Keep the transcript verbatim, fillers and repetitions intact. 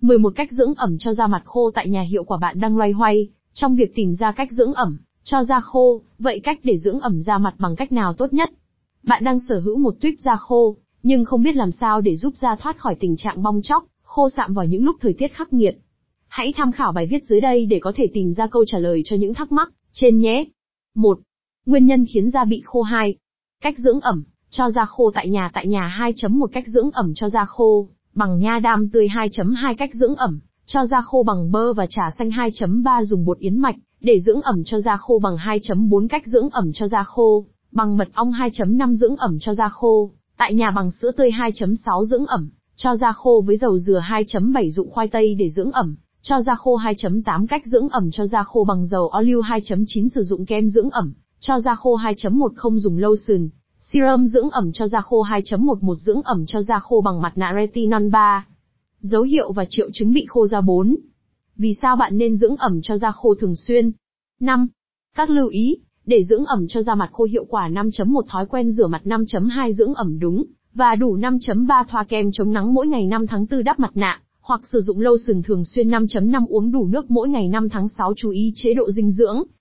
mười một cách dưỡng ẩm cho da mặt khô tại nhà. Hiệu quả bạn đang loay hoay trong việc tìm ra cách dưỡng ẩm cho da khô, vậy cách để dưỡng ẩm da mặt bằng cách nào tốt nhất? Bạn đang sở hữu một tuýp da khô, nhưng không biết làm sao để giúp da thoát khỏi tình trạng bong tróc, khô sạm vào những lúc thời tiết khắc nghiệt. Hãy tham khảo bài viết dưới đây để có thể tìm ra câu trả lời cho những thắc mắc trên nhé. một. Nguyên nhân khiến da bị khô. Hai. Cách dưỡng ẩm cho da khô tại nhà tại nhà hai chấm một Cách dưỡng ẩm cho da khô bằng nha đam tươi. Hai chấm hai Cách dưỡng ẩm cho da khô bằng bơ và trà xanh. Hai chấm ba Dùng bột yến mạch để dưỡng ẩm cho da khô bằng. Hai chấm bốn Cách dưỡng ẩm cho da khô bằng mật ong. Hai chấm năm Dưỡng ẩm cho da khô tại nhà bằng sữa tươi. Hai chấm sáu Dưỡng ẩm cho da khô với dầu dừa. Hai chấm bảy Dụng khoai tây để dưỡng ẩm cho da khô. Hai chấm tám Cách dưỡng ẩm cho da khô bằng dầu ô liu. Hai chấm chín Sử dụng kem dưỡng ẩm cho da khô. Hai chấm mười Dùng lotion, serum dưỡng ẩm cho da khô. Hai chấm mười một Dưỡng ẩm cho da khô bằng mặt nạ retinol. Ba. Dấu hiệu và triệu chứng bị khô da. Bốn. Vì sao bạn nên dưỡng ẩm cho da khô thường xuyên? Năm. Các lưu ý để dưỡng ẩm cho da mặt khô hiệu quả. Năm chấm một Thói quen rửa mặt. Năm chấm hai Dưỡng ẩm đúng và đủ. Năm chấm ba Thoa kem chống nắng mỗi ngày. Năm tháng tư Đắp mặt nạ hoặc sử dụng lotion thường xuyên. Năm chấm năm Uống đủ nước mỗi ngày. Năm tháng sáu Chú ý chế độ dinh dưỡng.